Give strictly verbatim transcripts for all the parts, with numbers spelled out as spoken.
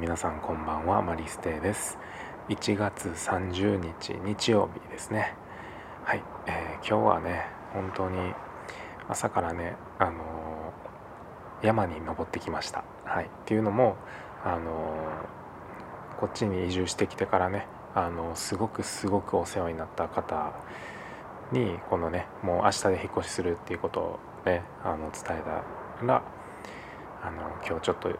皆さんこんばんは、マリステです。いちがつさんじゅうにち日曜日ですね。はい、えー、今日はね本当に朝からねあのー、山に登ってきました。はい、っていうのもあのー、こっちに移住してきてからねあのー、すごくすごくお世話になった方にこのねもう明日で引っ越しするっていうことをねあの伝えたらあのー、今日ちょっと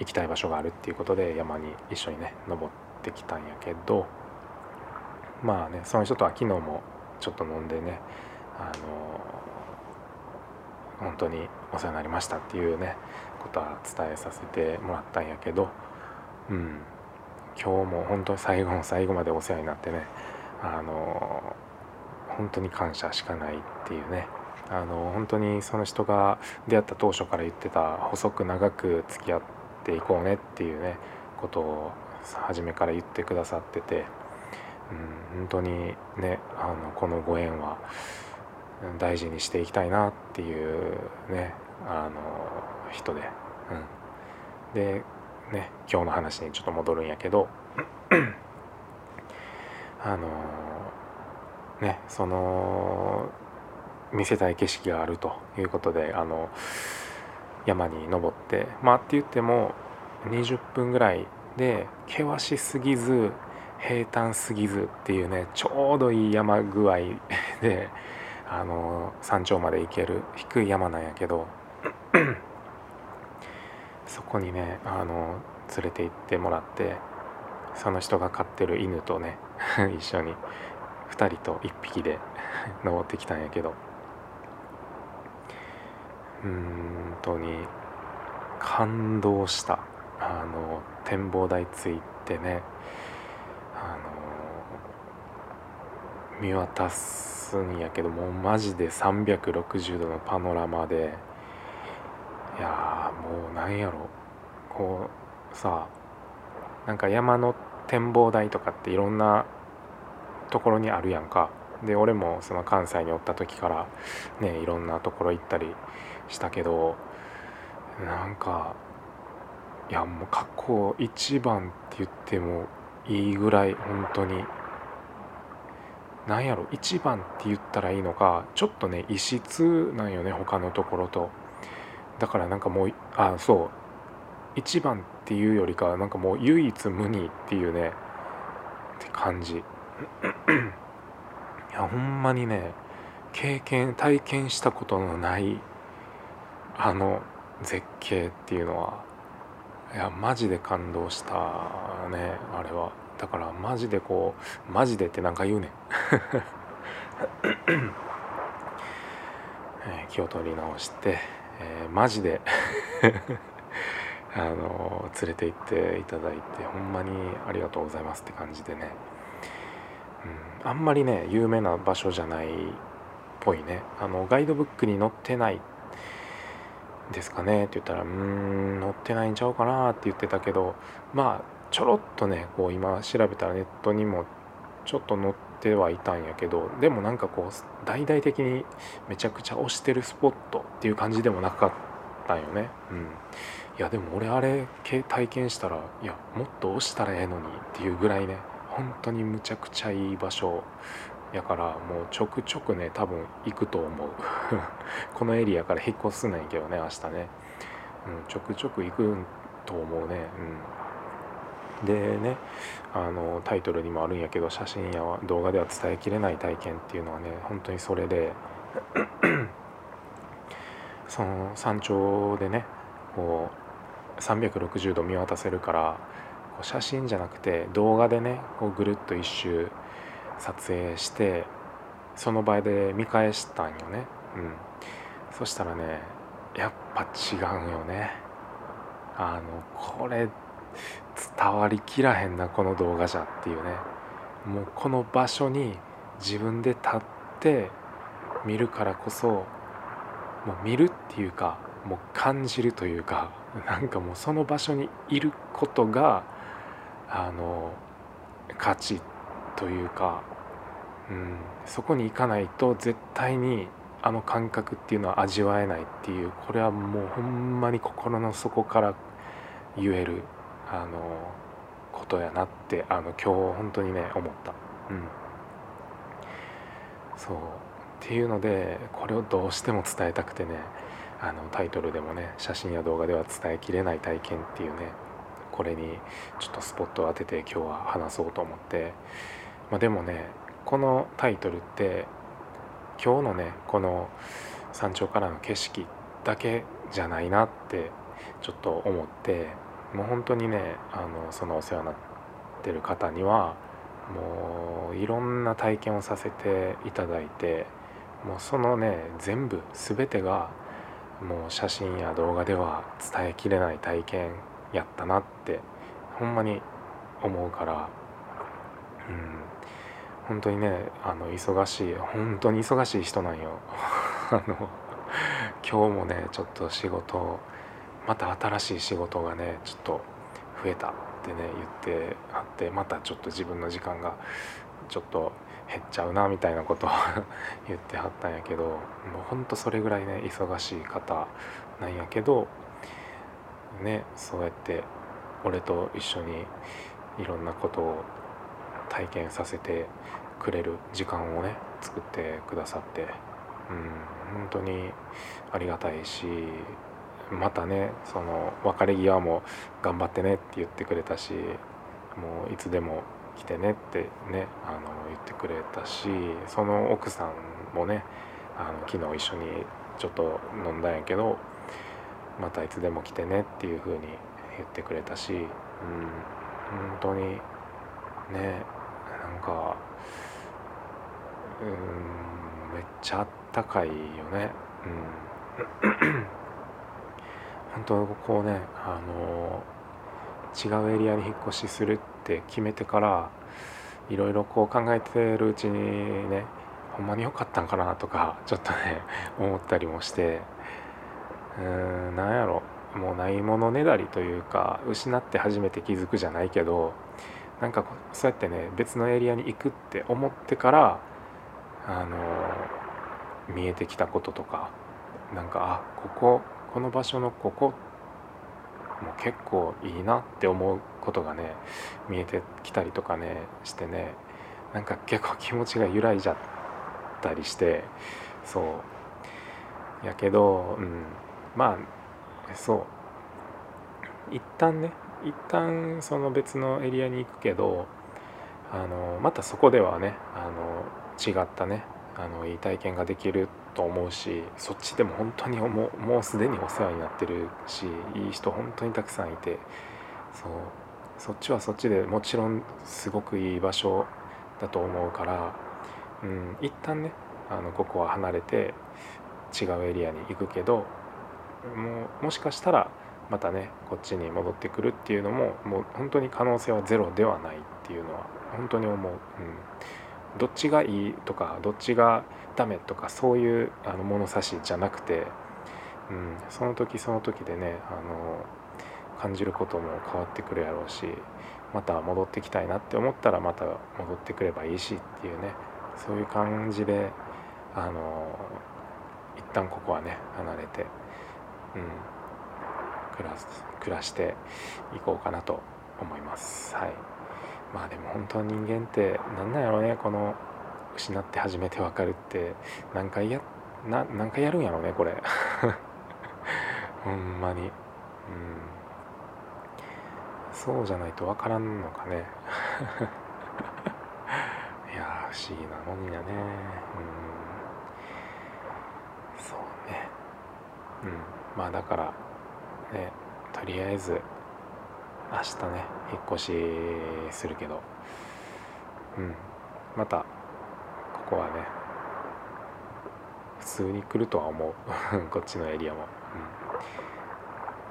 行きたい場所があるっていうことで山に一緒にね登ってきたんやけど、まあねその人とは昨日もちょっと飲んでねあの本当にお世話になりましたっていうねことは伝えさせてもらったんやけど、うん、今日も本当に最後の最後までお世話になってねあの本当に感謝しかないっていうねあの本当にその人が出会った当初から言ってた細く長く付き合ってていこうねっていうねことを初めから言ってくださってて、うん、本当にねあのこのご縁は大事にしていきたいなっていうねあの人で、うん、でね今日の話にちょっと戻るんやけどあのねその見せたい景色があるということであの山に登ってまあって言ってもにじゅっぷんぐらいで険しすぎず平坦すぎずっていうねちょうどいい山具合であの山頂まで行ける低い山なんやけどそこにねあの連れて行ってもらってその人が飼ってる犬とね一緒にふたりといっぴきで登ってきたんやけど、うーん本当に感動した。あの展望台ついてねあの見渡すんやけどもうマジでさんびゃくろくじゅうどのパノラマでいやもうなんやろこうさなんか山の展望台とかっていろんなところにあるやんか。で俺もその関西におった時からねいろんなところ行ったりしたけどなんかいやもう過去一番って言ってもいいぐらい本当になんやろ一番って言ったらいいのかちょっとね異質なんよね他のところと。だからなんかもうあそう一番っていうよりかなんかもう唯一無二っていうねって感じいやほんまにね経験体験したことのないあの絶景っていうのはいやマジで感動したねあれは。だからマジでこうマジでってなんか言うねん気を取り直して、えー、マジであの連れて行っていただいてほんまにありがとうございますって感じでね、うん、あんまりね有名な場所じゃないっぽいねあのガイドブックに載ってないですかねって言ったらうーん載ってないんちゃうかなって言ってたけどまあちょろっとねこう今調べたらネットにもちょっと載ってはいたんやけどでもなんかこう大々的にめちゃくちゃ推してるスポットっていう感じでもなかったんよね、うん、いやでも俺あれ体験したらいやもっと推したらええのにっていうぐらいね本当にむちゃくちゃいい場所やからもうちょくちょくね多分行くと思うこのエリアから引っ越すんやけどね明日ね、うん、ちょくちょく行くと思うね、うん、でねあのタイトルにもあるんやけど写真や動画では伝えきれない体験っていうのはね本当にそれでその山頂でねこうさんびゃくろくじゅうど見渡せるからこう写真じゃなくて動画でねこうぐるっと一周撮影してその場で見返したんよね、うん、そしたらねやっぱ違うよねあのこれ伝わりきらへんなこの動画じゃっていうねもうこの場所に自分で立って見るからこそもう見るっていうかもう感じるというかなんかもうその場所にいることがあの価値というか、うん、そこに行かないと絶対にあの感覚っていうのは味わえないっていうこれはもうほんまに心の底から言えるあのことやなってあの今日本当にね思った、うん、そうっていうのでこれをどうしても伝えたくてね、あのタイトルでもね写真や動画では伝えきれない体験っていうね、これにちょっとスポットを当てて今日は話そうと思って、まあ、でもねこのタイトルって今日のねこの山頂からの景色だけじゃないなってちょっと思って、もう本当にねあのそのお世話になってる方にはもういろんな体験をさせていただいて、もうそのね全部全てがもう写真や動画では伝えきれない体験やったなってほんまに思うから、うん、本当にねあの忙しい本当に忙しい人なんよあの今日もねちょっと仕事また新しい仕事がねちょっと増えたってね言ってあって、またちょっと自分の時間がちょっと減っちゃうなみたいなことを言ってはったんやけど、もうほんとそれぐらいね忙しい方なんやけどね、そうやって俺と一緒にいろんなことを体験させてくれる時間をね作ってくださって、うん、本当にありがたいし、またねその別れ際も頑張ってねって言ってくれたし、もういつでも来てねってねあの言ってくれたし、その奥さんもねあの昨日一緒にちょっと飲んだんやけど、またいつでも来てねっていう風に言ってくれたし、うん、本当にねなんか、うん、めっちゃあったかいよね、うん本当こうねあの違うエリアに引っ越しするって決めてからいろいろこう考えてるうちにね、ほんまに良かったんかなとかちょっとね思ったりもして、うーんなんやろ、もうないものねだりというか、失って初めて気づくじゃないけど、なんかそうやってね別のエリアに行くって思ってからあの見えてきたこととか、なんかあこここの場所のここも結構いいなって思うことがね見えてきたりとかねしてね、なんか結構気持ちが揺らいじゃったりして、そうやけど、うん、まあそう一旦ね一旦その別のエリアに行くけど、あのまたそこではねあの違ったねあのいい体験ができると思うし、そっちでも本当にもう、もうすでにお世話になってるし、いい人本当にたくさんいて、そうそっちはそっちでもちろんすごくいい場所だと思うから、うん、一旦ねあのここは離れて違うエリアに行くけど、もうもしかしたらまたねこっちに戻ってくるっていうのももう本当に可能性はゼロではないっていうのは本当に思う、うん、どっちがいいとかどっちがダメとかそういうあの物差しじゃなくて、うん、その時その時でねあの感じることも変わってくるやろうし、また戻ってきたいなって思ったらまた戻ってくればいいしっていうね、そういう感じであの一旦ここはね離れて、うん、暮らす、暮らしていこうかなと思います。はい、まあでも本当人間ってなんなんやろうね、この失って初めてわかるって何回やな何回やるんやろうねこれほんまに、うん、そうじゃないとわからんのかねいや不思議なもんやね、うん、そうね、うん、まあだからねとりあえず明日ね引っ越しするけど、うん、またここはね普通に来るとは思うこっちのエリアも、うん、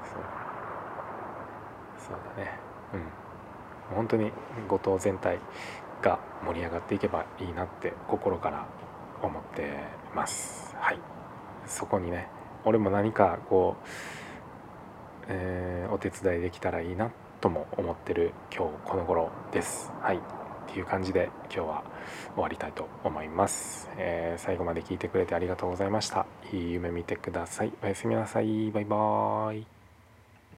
そう、そうだね、うん、本当に五島全体が盛り上がっていけばいいなって心から思ってます。はい、そこにね俺も何かこう、えー、お手伝いできたらいいなってとも思ってる今日この頃です。はい、っていう感じで今日は終わりたいと思います、えー、最後まで聞いてくれてありがとうございました。いい夢見てください。おやすみなさい。バイバーイ。